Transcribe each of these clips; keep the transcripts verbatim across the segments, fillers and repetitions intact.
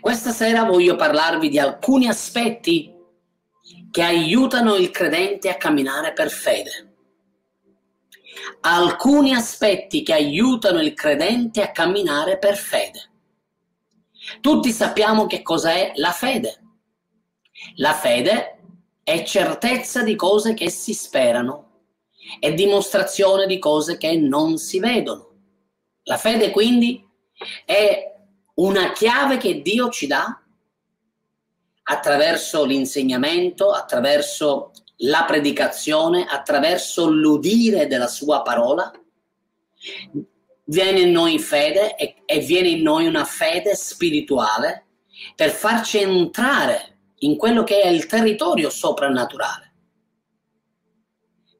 Questa sera voglio parlarvi di alcuni aspetti che aiutano il credente a camminare per fede. Alcuni aspetti che aiutano il credente a camminare per fede. Tutti sappiamo che cosa è la fede. La fede è certezza di cose che si sperano, è dimostrazione di cose che non si vedono. La fede quindi è una chiave che Dio ci dà attraverso l'insegnamento, attraverso la predicazione, attraverso l'udire della sua parola. Viene in noi fede e, e viene in noi una fede spirituale per farci entrare in quello che è il territorio soprannaturale.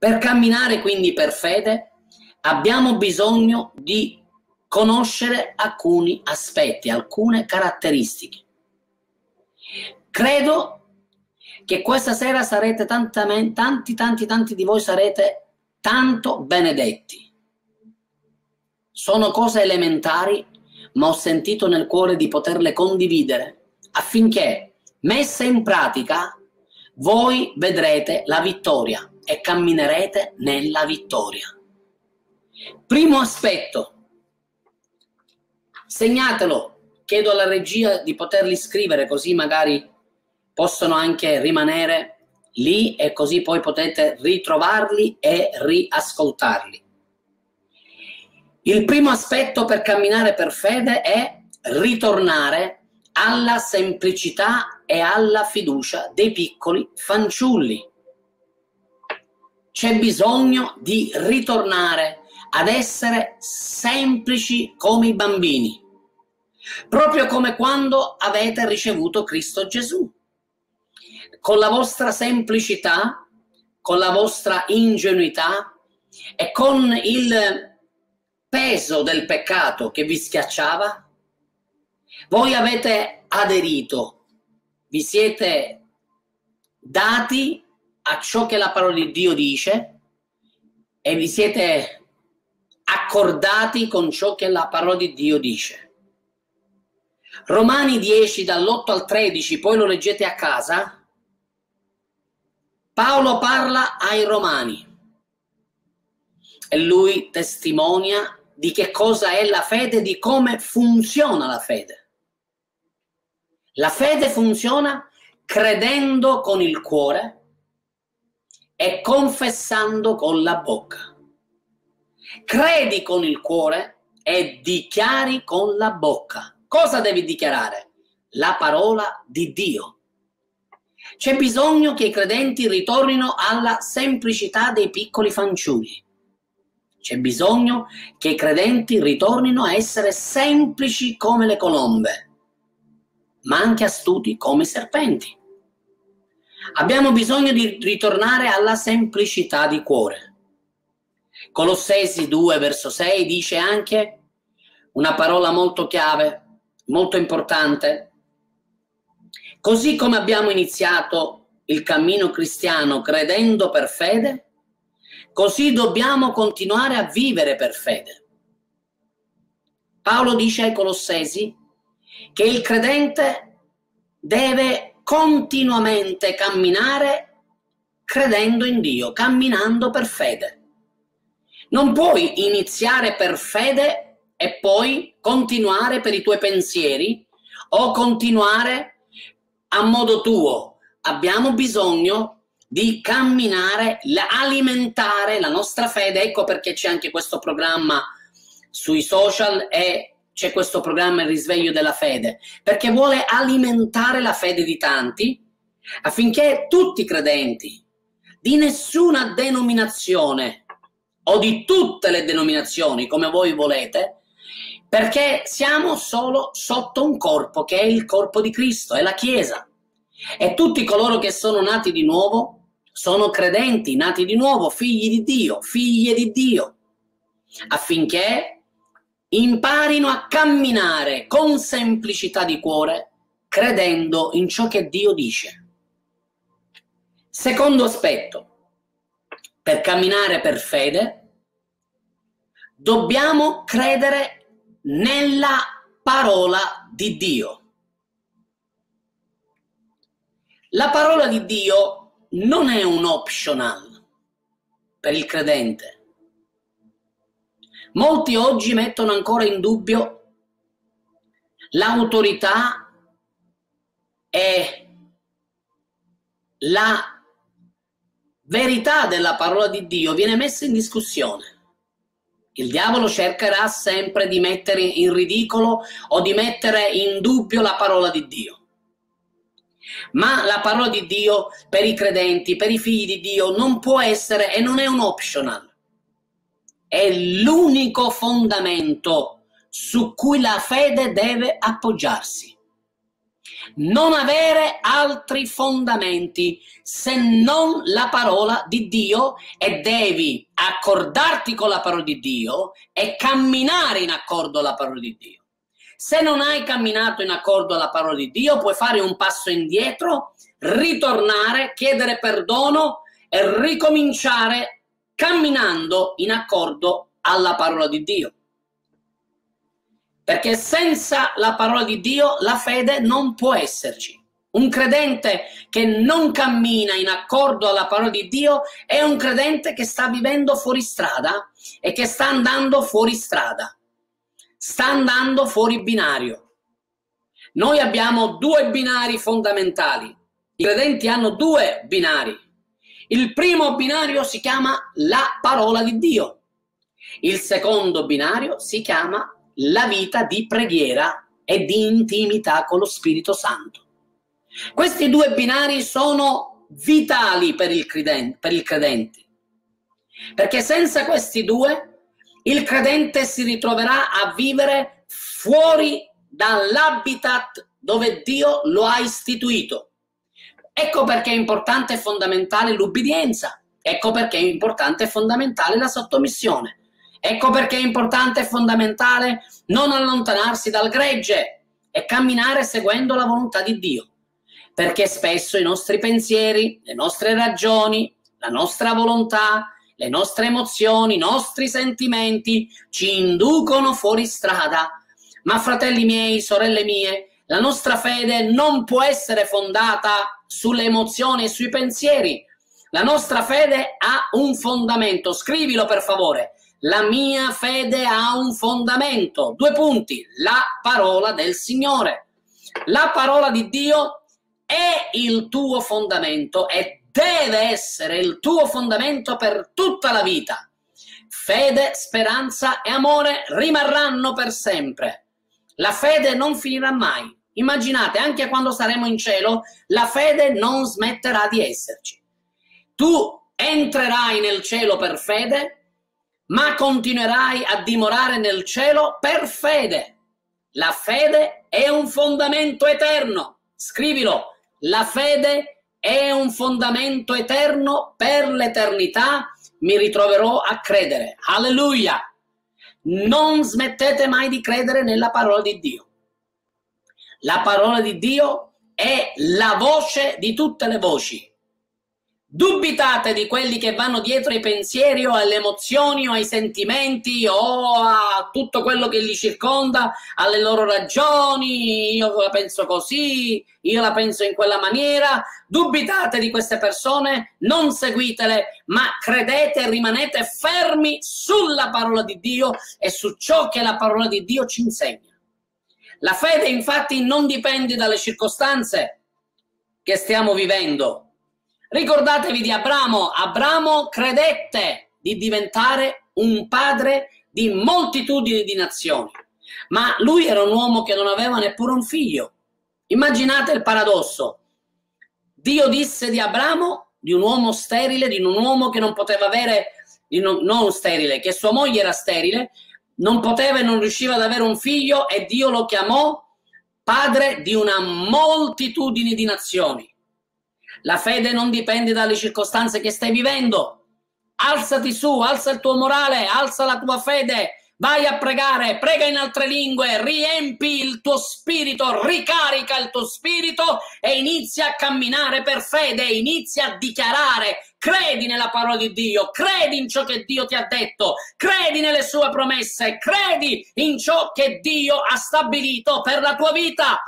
Per camminare quindi per fede abbiamo bisogno di conoscere alcuni aspetti, alcune caratteristiche. Credo che questa sera sarete tanti, tanti, tanti, tanti di voi sarete tanto benedetti. Sono cose elementari, ma ho sentito nel cuore di poterle condividere affinché, messe in pratica, voi vedrete la vittoria e camminerete nella vittoria. Primo aspetto. Segnatelo, chiedo alla regia di poterli scrivere così magari possono anche rimanere lì e così poi potete ritrovarli e riascoltarli. Il primo aspetto per camminare per fede è ritornare alla semplicità e alla fiducia dei piccoli fanciulli. C'è bisogno di ritornare ad essere semplici come i bambini, proprio come quando avete ricevuto Cristo Gesù. Con la vostra semplicità, con la vostra ingenuità e con il peso del peccato che vi schiacciava, voi avete aderito, vi siete dati a ciò che la parola di Dio dice e vi siete accordati con ciò che la parola di Dio dice. Romani dieci, dall'otto al tredici, poi lo leggete a casa. Paolo parla ai Romani e lui testimonia di che cosa è la fede, di come funziona la fede. La fede funziona credendo con il cuore e confessando con la bocca. Credi con il cuore e dichiari con la bocca. Cosa devi dichiarare? La parola di Dio. C'è bisogno che i credenti ritornino alla semplicità dei piccoli fanciulli. C'è bisogno che i credenti ritornino a essere semplici come le colombe, ma anche astuti come i serpenti. Abbiamo bisogno di ritornare alla semplicità di cuore. Colossesi due, verso sei, dice anche una parola molto chiave, molto importante. Così come abbiamo iniziato il cammino cristiano credendo per fede, così dobbiamo continuare a vivere per fede. Paolo dice ai Colossesi che il credente deve continuamente camminare credendo in Dio, camminando per fede. Non puoi iniziare per fede e poi continuare per i tuoi pensieri o continuare a modo tuo. Abbiamo bisogno di camminare, alimentare la nostra fede. Ecco perché c'è anche questo programma sui social e c'è questo programma Il Risveglio della Fede, perché vuole alimentare la fede di tanti affinché tutti i credenti di nessuna denominazione o di tutte le denominazioni, come voi volete, perché siamo solo sotto un corpo, che è il corpo di Cristo, è la Chiesa. E tutti coloro che sono nati di nuovo, sono credenti, nati di nuovo, figli di Dio, figlie di Dio, affinché imparino a camminare con semplicità di cuore, credendo in ciò che Dio dice. Secondo aspetto. Per camminare per fede, dobbiamo credere nella parola di Dio. La parola di Dio non è un optional per il credente. Molti oggi mettono ancora in dubbio l'autorità e la verità della parola di Dio viene messa in discussione. Il diavolo cercherà sempre di mettere in ridicolo o di mettere in dubbio la parola di Dio. Ma la parola di Dio per i credenti, per i figli di Dio, non può essere e non è un optional. È l'unico fondamento su cui la fede deve appoggiarsi. Non avere altri fondamenti se non la parola di Dio, e devi accordarti con la parola di Dio e camminare in accordo alla parola di Dio. Se non hai camminato in accordo alla parola di Dio, puoi fare un passo indietro, ritornare, chiedere perdono e ricominciare camminando in accordo alla parola di Dio. Perché senza la parola di Dio la fede non può esserci. Un credente che non cammina in accordo alla parola di Dio è un credente che sta vivendo fuori strada e che sta andando fuori strada, sta andando fuori binario. Noi abbiamo due binari fondamentali. I credenti hanno due binari. Il primo binario si chiama la parola di Dio. Il secondo binario si chiama la vita di preghiera e di intimità con lo Spirito Santo. Questi due binari sono vitali per il credente, per il credente, perché senza questi due il credente si ritroverà a vivere fuori dall'habitat dove Dio lo ha istituito. Ecco perché è importante e fondamentale l'ubbidienza, ecco perché è importante e fondamentale la sottomissione. Ecco perché è importante e fondamentale non allontanarsi dal gregge e camminare seguendo la volontà di Dio, perché spesso i nostri pensieri, le nostre ragioni, la nostra volontà, le nostre emozioni, i nostri sentimenti ci inducono fuori strada. Ma fratelli miei, sorelle mie, la nostra fede non può essere fondata sulle emozioni e sui pensieri. La nostra fede ha un fondamento, scrivilo per favore. La mia fede ha un fondamento, due punti, la parola del Signore. La parola di Dio è il tuo fondamento e deve essere il tuo fondamento per tutta la vita. Fede, speranza e amore rimarranno per sempre. La fede non finirà mai. Immaginate, anche quando saremo in cielo, la fede non smetterà di esserci. Tu entrerai nel cielo per fede, ma continuerai a dimorare nel cielo per fede. La fede è un fondamento eterno. Scrivilo. La fede è un fondamento eterno per l'eternità. Mi ritroverò a credere. Alleluia! Non smettete mai di credere nella parola di Dio. La parola di Dio è la voce di tutte le voci. Dubitate di quelli che vanno dietro ai pensieri o alle emozioni o ai sentimenti o a tutto quello che li circonda, alle loro ragioni. Io la penso così, io la penso in quella maniera. Dubitate di queste persone, non seguitele, ma credete e rimanete fermi sulla parola di Dio e su ciò che la parola di Dio ci insegna. La fede infatti non dipende dalle circostanze che stiamo vivendo. Ricordatevi di Abramo. Abramo credette di diventare un padre di moltitudini di nazioni, ma lui era un uomo che non aveva neppure un figlio. Immaginate il paradosso. Dio disse di Abramo, di un uomo sterile, di un uomo che non poteva avere, di non, non sterile, che sua moglie era sterile, non poteva e non riusciva ad avere un figlio, e Dio lo chiamò padre di una moltitudine di nazioni. La fede non dipende dalle circostanze che stai vivendo. Alzati su, alza il tuo morale, alza la tua fede, vai a pregare, prega in altre lingue, riempi il tuo spirito, ricarica il tuo spirito e inizia a camminare per fede, inizia a dichiarare, credi nella parola di Dio, credi in ciò che Dio ti ha detto, credi nelle sue promesse, credi in ciò che Dio ha stabilito per la tua vita.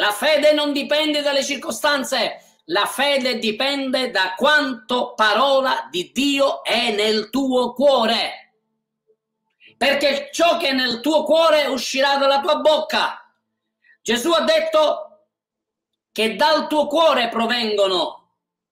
La fede non dipende dalle circostanze, la fede dipende da quanto parola di Dio è nel tuo cuore. Perché ciò che è nel tuo cuore uscirà dalla tua bocca. Gesù ha detto che dal tuo cuore provengono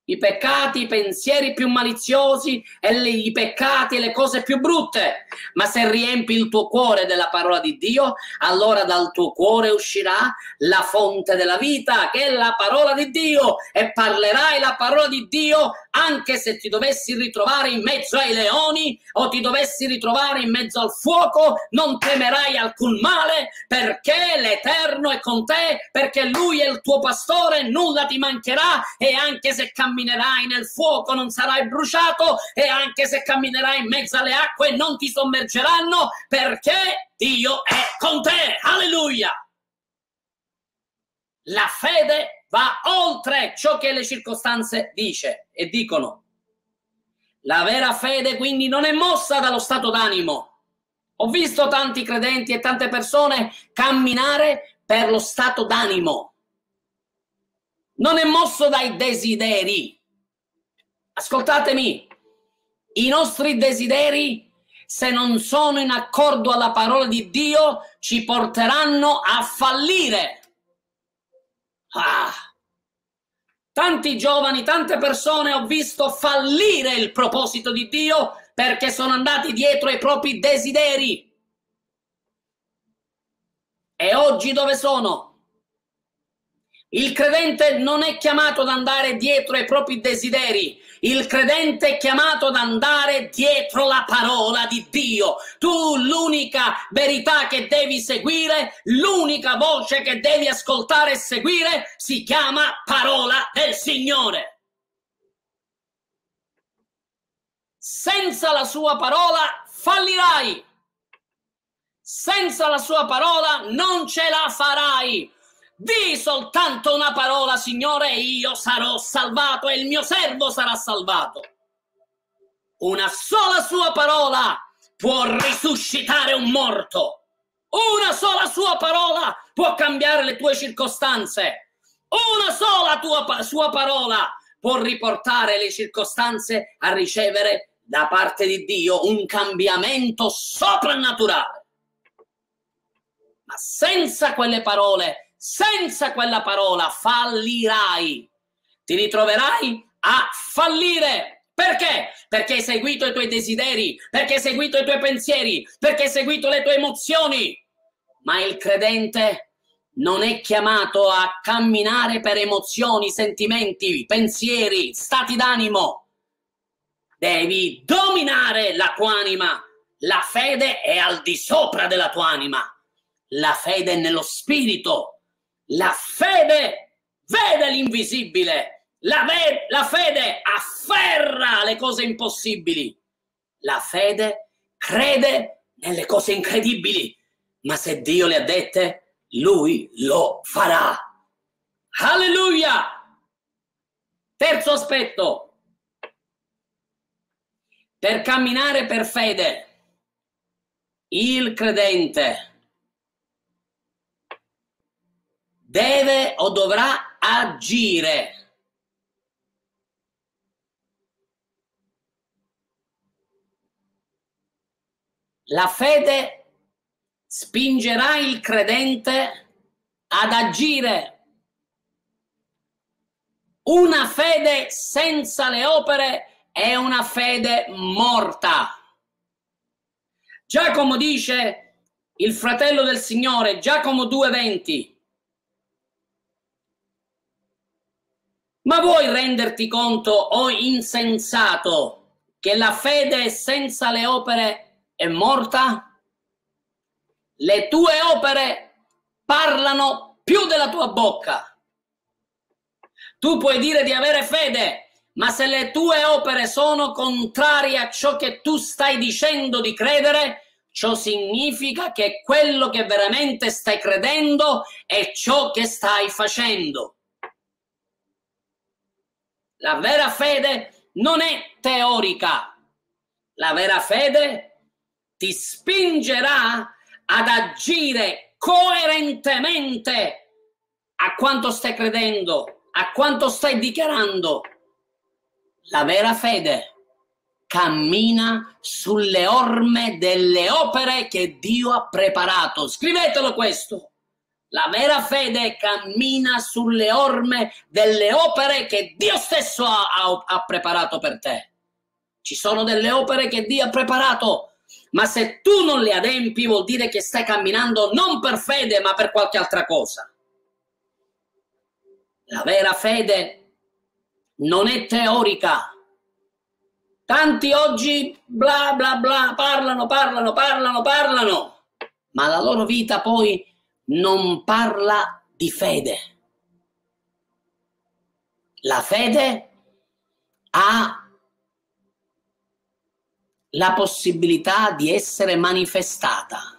i peccati, i pensieri più maliziosi e le, i peccati e le cose più brutte. Ma se riempi il tuo cuore della parola di Dio, allora dal tuo cuore uscirà la fonte della vita, che è la parola di Dio, e parlerai la parola di Dio anche se ti dovessi ritrovare in mezzo ai leoni o ti dovessi ritrovare in mezzo al fuoco. Non temerai alcun male, perché l'Eterno è con te, perché Lui è il tuo pastore, nulla ti mancherà. E anche se camminerai camminerai nel fuoco non sarai bruciato, e anche se camminerai in mezzo alle acque non ti sommergeranno, perché Dio è con te. Alleluia! La fede va oltre ciò che le circostanze dice e dicono. La vera fede quindi non è mossa dallo stato d'animo. Ho visto tanti credenti e tante persone camminare per lo stato d'animo. Non è mosso dai desideri. Ascoltatemi, i nostri desideri, se non sono in accordo alla parola di Dio, ci porteranno a fallire. Ah, tanti giovani, tante persone ho visto fallire il proposito di Dio perché sono andati dietro ai propri desideri. E oggi dove sono? Il credente non è chiamato ad andare dietro ai propri desideri. Il credente è chiamato ad andare dietro la parola di Dio. Tu l'unica verità che devi seguire, l'unica voce che devi ascoltare e seguire si chiama parola del Signore. Senza la sua parola fallirai. Senza la sua parola non ce la farai. Di soltanto una parola, Signore, e io sarò salvato e il mio servo sarà salvato. Una sola sua parola può risuscitare un morto. Una sola sua parola può cambiare le tue circostanze. Una sola tua, sua parola può riportare le circostanze a ricevere da parte di Dio un cambiamento soprannaturale. Ma senza quelle parole, senza quella parola fallirai, ti ritroverai a fallire. Perché? Perché hai seguito i tuoi desideri, perché hai seguito i tuoi pensieri, perché hai seguito le tue emozioni. Ma il credente non è chiamato a camminare per emozioni, sentimenti, pensieri, stati d'animo. Devi dominare la tua anima. La fede è al di sopra della tua anima. La fede è nello spirito. La fede vede l'invisibile, la, ve- la fede afferra le cose impossibili, la fede crede nelle cose incredibili, ma se Dio le ha dette, Lui lo farà. Alleluia! Terzo aspetto, per camminare per fede, il credente deve o dovrà agire. La fede spingerà il credente ad agire. Una fede senza le opere è una fede morta. Giacomo dice, il fratello del Signore, Giacomo due venti, ma vuoi renderti conto, o insensato, che la fede senza le opere è morta? Le tue opere parlano più della tua bocca. Tu puoi dire di avere fede, ma se le tue opere sono contrarie a ciò che tu stai dicendo di credere, ciò significa che quello che veramente stai credendo è ciò che stai facendo. La vera fede non è teorica. La vera fede ti spingerà ad agire coerentemente a quanto stai credendo, a quanto stai dichiarando. La vera fede cammina sulle orme delle opere che Dio ha preparato. Scrivetelo questo. La vera fede cammina sulle orme delle opere che Dio stesso ha, ha, ha preparato per te. Ci sono delle opere che Dio ha preparato, ma se tu non le adempi vuol dire che stai camminando non per fede, ma per qualche altra cosa. La vera fede non è teorica. Tanti oggi bla bla bla parlano, parlano, parlano, parlano, ma la loro vita poi non parla di fede. La fede ha la possibilità di essere manifestata.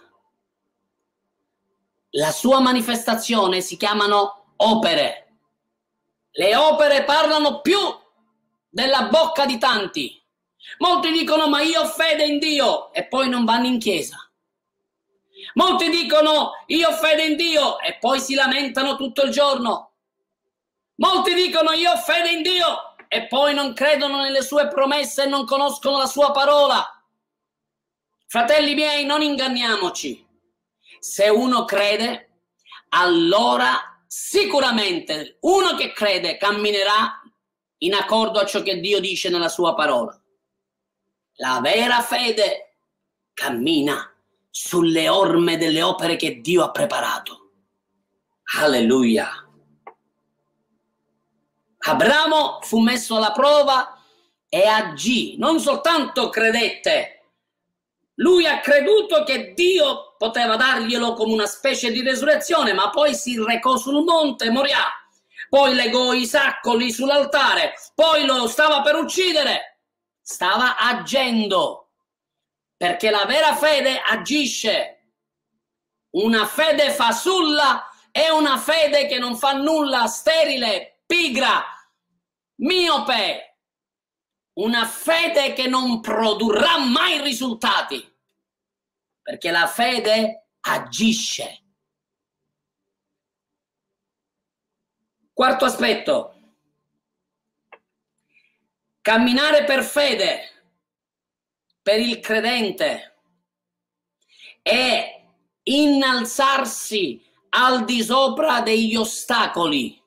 La sua manifestazione si chiamano opere. Le opere parlano più della bocca di tanti. Molti dicono ma io ho fede in Dio e poi non vanno in chiesa. Molti dicono io ho fede in Dio e poi si lamentano tutto il giorno. Molti dicono io ho fede in Dio e poi non credono nelle sue promesse e non conoscono la sua parola. Fratelli miei, non inganniamoci. Se uno crede, allora sicuramente uno che crede camminerà in accordo a ciò che Dio dice nella sua parola. La vera fede cammina sulle orme delle opere che Dio ha preparato. Alleluia. Abramo fu messo alla prova e agì, non soltanto credette, lui ha creduto che Dio poteva darglielo come una specie di resurrezione, ma poi si recò sul monte Morià, poi legò Isacco lì sull'altare, poi lo stava per uccidere, stava agendo. Perché la vera fede agisce. Una fede fasulla è una fede che non fa nulla, sterile, pigra, miope. Una fede che non produrrà mai risultati. Perché la fede agisce. Quarto aspetto. Camminare per fede. Per il credente è innalzarsi al di sopra degli ostacoli.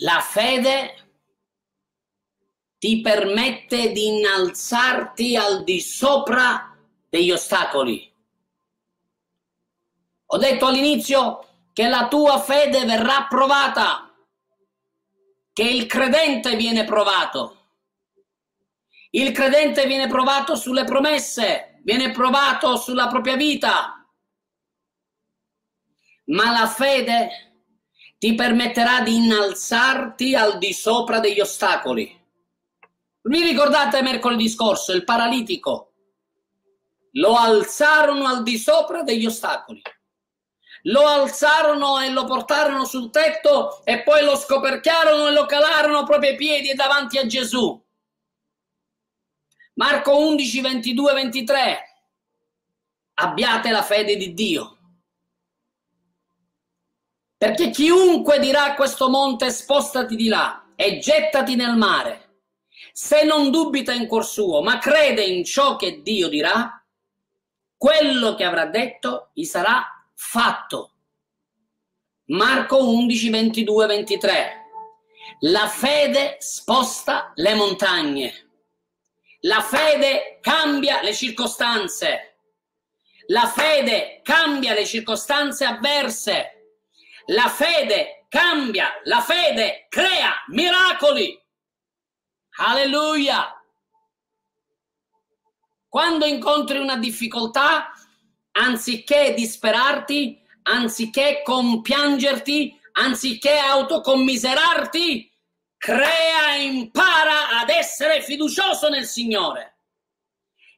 La fede ti permette di innalzarti al di sopra degli ostacoli. Ho detto all'inizio che la tua fede verrà provata, che il credente viene provato. Il credente viene provato sulle promesse, viene provato sulla propria vita. Ma la fede ti permetterà di innalzarti al di sopra degli ostacoli. Vi ricordate mercoledì scorso, il paralitico? Lo alzarono al di sopra degli ostacoli. Lo alzarono e lo portarono sul tetto e poi lo scoperchiarono e lo calarono proprio ai piedi e davanti a Gesù. Marco undici, ventidue, ventitré. Abbiate la fede di Dio. Perché chiunque dirà a questo monte spostati di là e gettati nel mare, se non dubita in cuor suo, ma crede in ciò che Dio dirà, quello che avrà detto gli sarà fatto. Marco undici, ventidue, ventitré. La fede sposta le montagne. La fede cambia le circostanze. La fede cambia le circostanze avverse. La fede cambia, la fede crea miracoli. Alleluia! Quando incontri una difficoltà, anziché disperarti, anziché compiangerti, anziché autocommiserarti, crea e impara ad essere fiducioso nel Signore.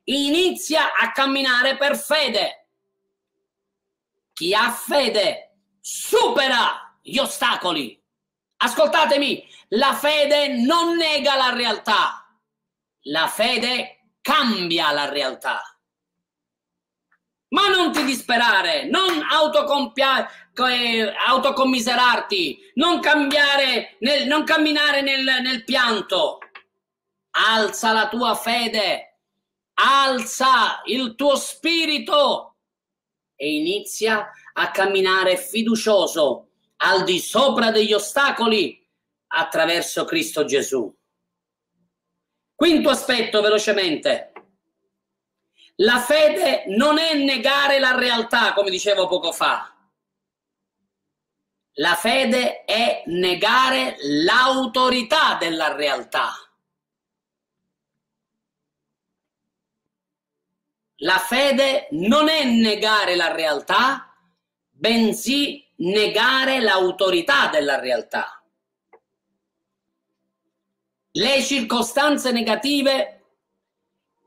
Inizia a camminare per fede. Chi ha fede supera gli ostacoli. Ascoltatemi, la fede non nega la realtà. La fede cambia la realtà. Ma non ti disperare, non autocommiserarti, non cambiare, nel, non camminare nel, nel pianto. Alza la tua fede, alza il tuo spirito e inizia a camminare fiducioso al di sopra degli ostacoli attraverso Cristo Gesù. Quinto aspetto, velocemente. La fede non è negare la realtà, come dicevo poco fa. La fede è negare l'autorità della realtà. La fede non è negare la realtà, bensì negare l'autorità della realtà. Le circostanze negative,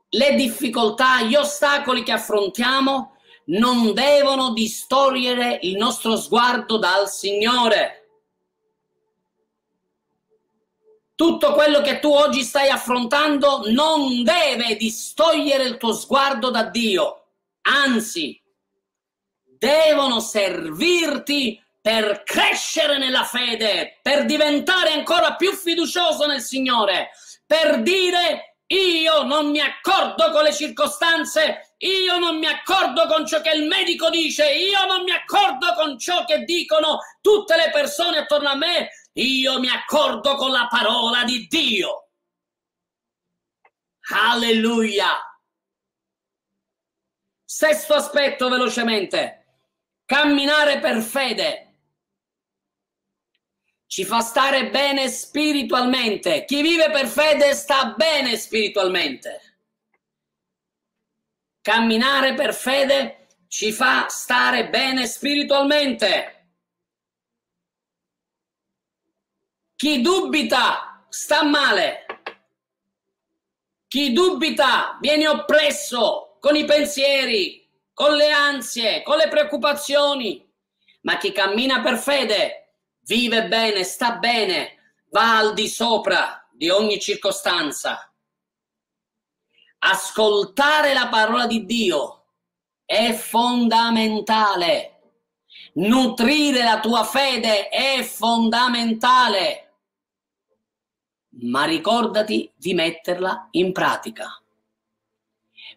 le difficoltà, gli ostacoli che affrontiamo non devono distogliere il nostro sguardo dal Signore. Tutto quello che tu oggi stai affrontando non deve distogliere il tuo sguardo da Dio, anzi, devono servirti per crescere nella fede, per diventare ancora più fiducioso nel Signore, per dire: io non mi accordo con le circostanze, io non mi accordo con ciò che il medico dice, io non mi accordo con ciò che dicono tutte le persone attorno a me, io mi accordo con la parola di Dio. Alleluia! Sesto aspetto, velocemente. Camminare per fede ci fa stare bene spiritualmente. Chi vive per fede sta bene spiritualmente. Camminare per fede ci fa stare bene spiritualmente. Chi dubita sta male. Chi dubita viene oppresso con i pensieri, con le ansie, con le preoccupazioni. Ma chi cammina per fede vive bene, sta bene, va al di sopra di ogni circostanza. Ascoltare la parola di Dio è fondamentale. Nutrire la tua fede è fondamentale. Ma ricordati di metterla in pratica.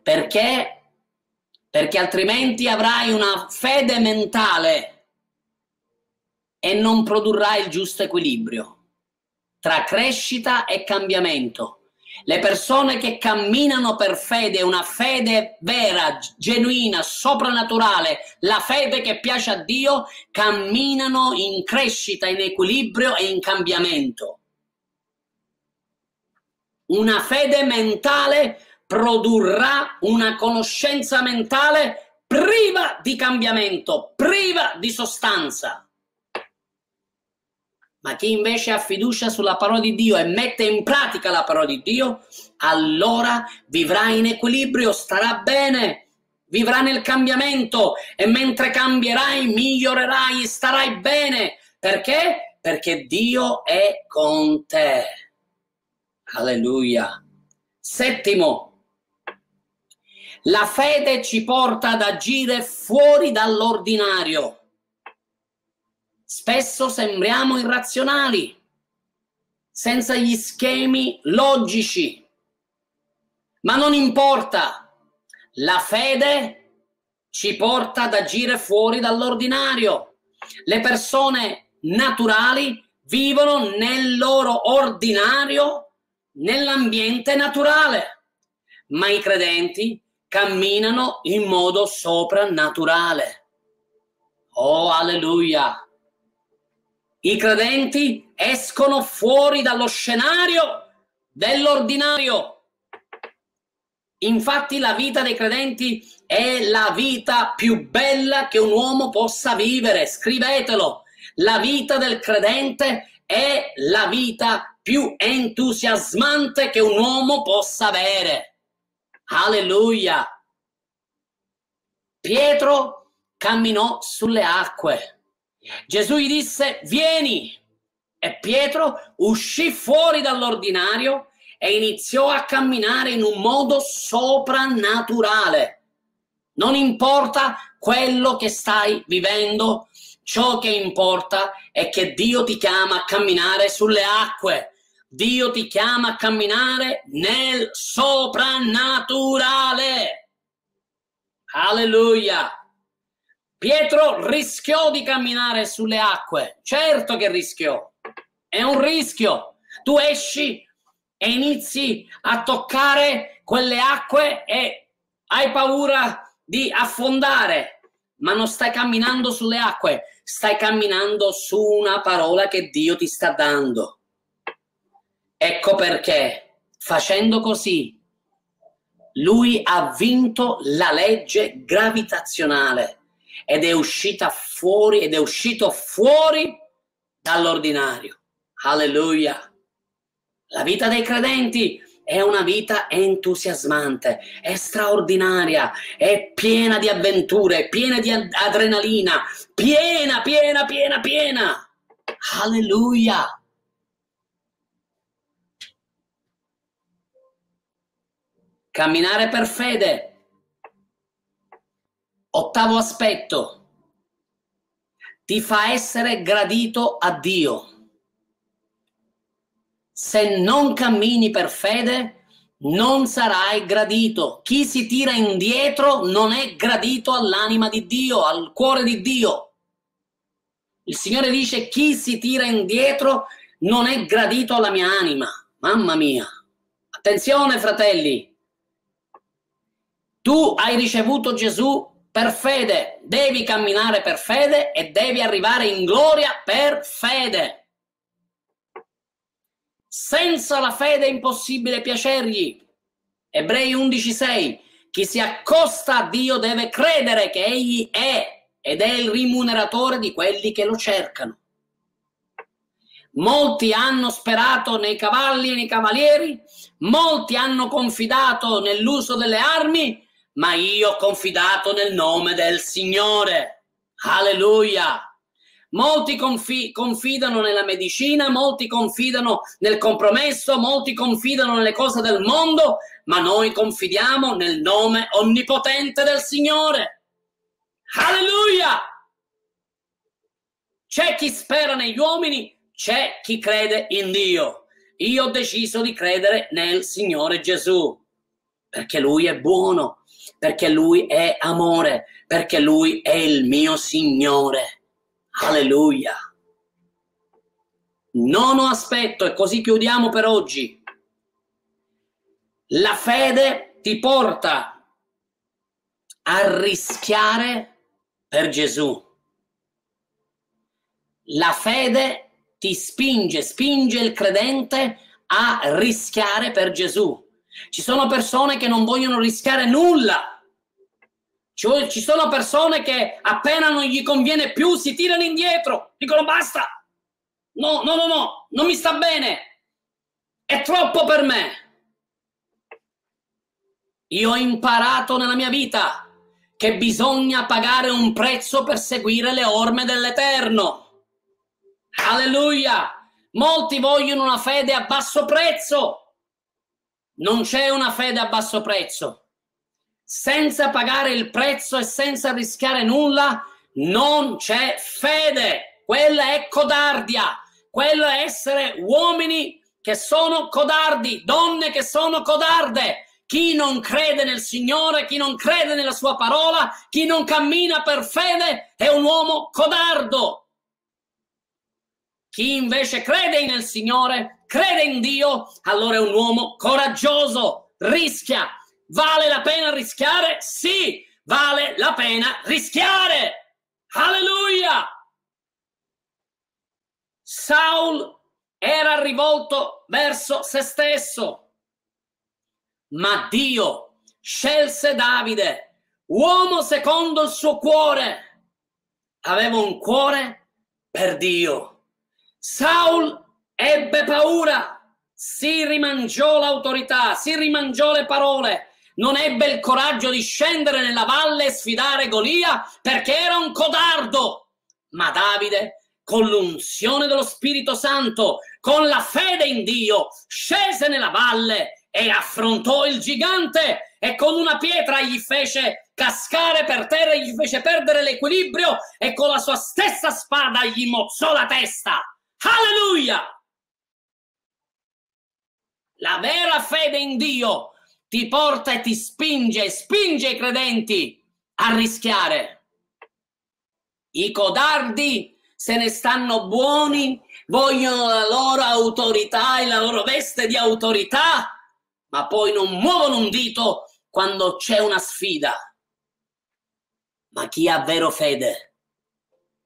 Perché? Perché altrimenti avrai una fede mentale e non produrrà il giusto equilibrio tra crescita e cambiamento. Le persone che camminano per fede, una fede vera, genuina, soprannaturale, la fede che piace a Dio, camminano in crescita, in equilibrio e in cambiamento. Una fede mentale produrrà una conoscenza mentale priva di cambiamento, priva di sostanza. Ma chi invece ha fiducia sulla parola di Dio e mette in pratica la parola di Dio, allora vivrà in equilibrio, starà bene, vivrà nel cambiamento e mentre cambierai, migliorerai, starai bene. Perché? Perché Dio è con te. Alleluia. Settimo, la fede ci porta ad agire fuori dall'ordinario. Spesso sembriamo irrazionali, senza gli schemi logici, ma non importa, la fede ci porta ad agire fuori dall'ordinario. Le persone naturali vivono nel loro ordinario, nell'ambiente naturale, ma i credenti camminano in modo soprannaturale. Oh, alleluia! I credenti escono fuori dallo scenario dell'ordinario. Infatti la vita dei credenti è la vita più bella che un uomo possa vivere. Scrivetelo. La vita del credente è la vita più entusiasmante che un uomo possa avere. Alleluia. Pietro camminò sulle acque. Gesù gli disse: vieni, e Pietro uscì fuori dall'ordinario e iniziò a camminare in un modo soprannaturale, Non importa quello che stai vivendo, ciò che importa è che Dio ti chiama a camminare sulle acque. Dio ti chiama a camminare nel soprannaturale. Alleluia! Pietro rischiò di camminare sulle acque. Certo che rischiò. È un rischio. Tu esci e inizi a toccare quelle acque e hai paura di affondare, ma non stai camminando sulle acque, stai camminando su una parola che Dio ti sta dando. Ecco perché, facendo così, lui ha vinto la legge gravitazionale ed è uscita fuori ed è uscito fuori dall'ordinario. Alleluia! La vita dei credenti è una vita entusiasmante, è straordinaria, è piena di avventure, piena di adrenalina, piena, piena, piena, piena. Alleluia! Camminare per fede. Ottavo aspetto. Ti fa essere gradito a Dio. Se non cammini per fede, non sarai gradito. Chi si tira indietro non è gradito all'anima di Dio, al cuore di Dio. Il Signore dice: chi si tira indietro non è gradito alla mia anima. Mamma mia! Attenzione, fratelli! Tu hai ricevuto Gesù per fede. Devi camminare per fede e devi arrivare in gloria per fede. Senza la fede è impossibile piacergli. Ebrei undici sei. Chi si accosta a Dio deve credere che Egli è ed è il rimuneratore di quelli che lo cercano. Molti hanno sperato nei cavalli e nei cavalieri, molti hanno confidato nell'uso delle armi, ma io ho confidato nel nome del Signore. Alleluia! Molti confi- confidano nella medicina, molti confidano nel compromesso, molti confidano nelle cose del mondo, ma noi confidiamo nel nome onnipotente del Signore. Alleluia! C'è chi spera negli uomini, c'è chi crede in Dio. Io ho deciso di credere nel Signore Gesù, perché Lui è buono, perché Lui è amore, perché Lui è il mio Signore. Alleluia! Nono aspetto, e così chiudiamo per oggi. La fede ti porta a rischiare per Gesù. La fede ti spinge, spinge il credente a rischiare per Gesù. Ci sono persone che non vogliono rischiare nulla. Ci sono persone che appena non gli conviene più si tirano indietro, dicono basta, no, no, no, no, non mi sta bene, è troppo per me. Io ho imparato nella mia vita che bisogna pagare un prezzo per seguire le orme dell'Eterno. Alleluia! Molti vogliono una fede a basso prezzo. Non c'è una fede a basso prezzo. Senza pagare il prezzo e senza rischiare nulla non c'è fede. Quella è codardia, quello è essere uomini che sono codardi, donne che sono codarde. Chi non crede nel Signore, chi non crede nella sua parola, chi non cammina per fede è un uomo codardo. Chi invece crede nel Signore, crede in Dio, allora è un uomo coraggioso, rischia. Vale la pena rischiare? Sì, vale la pena rischiare. Alleluia! Saul era rivolto verso se stesso, ma Dio scelse Davide, uomo secondo il suo cuore. Aveva un cuore per Dio. Saul ebbe paura, si rimangiò l'autorità, si rimangiò le parole. Non ebbe il coraggio di scendere nella valle e sfidare Golia perché era un codardo. Ma Davide, con l'unzione dello Spirito Santo, con la fede in Dio, scese nella valle e affrontò il gigante e con una pietra gli fece cascare per terra e gli fece perdere l'equilibrio e con la sua stessa spada gli mozzò la testa. Alleluia! La vera fede in Dio ti porta e ti spinge, spinge i credenti a rischiare. I codardi se ne stanno buoni, vogliono la loro autorità e la loro veste di autorità, ma poi non muovono un dito quando c'è una sfida. Ma chi ha vero fede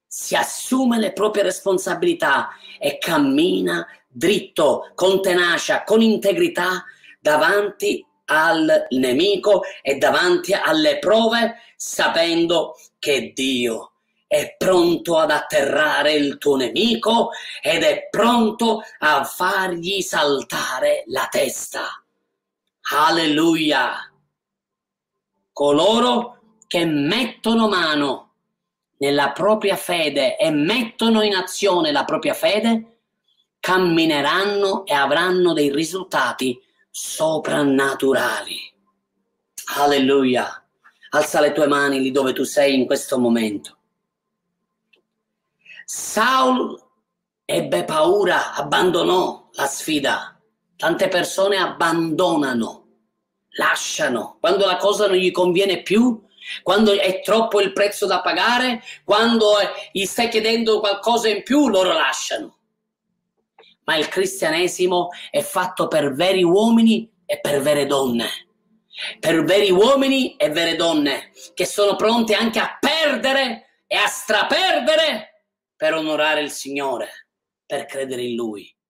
si assume le proprie responsabilità e cammina dritto, con tenacia, con integrità davanti al nemico e davanti alle prove, sapendo che Dio è pronto ad atterrare il tuo nemico ed è pronto a fargli saltare la testa. Alleluia! Coloro che mettono mano nella propria fede e mettono in azione la propria fede cammineranno e avranno dei risultati soprannaturali. Alleluia! Alza le tue mani lì dove tu sei in questo momento. Saul ebbe paura, abbandonò la sfida. Tante persone abbandonano, lasciano. Quando la cosa non gli conviene più, quando è troppo il prezzo da pagare, quando gli stai chiedendo qualcosa in più, loro lasciano. Ma il cristianesimo è fatto per veri uomini e per vere donne. Per veri uomini e vere donne che sono pronte anche a perdere e a straperdere per onorare il Signore, per credere in Lui.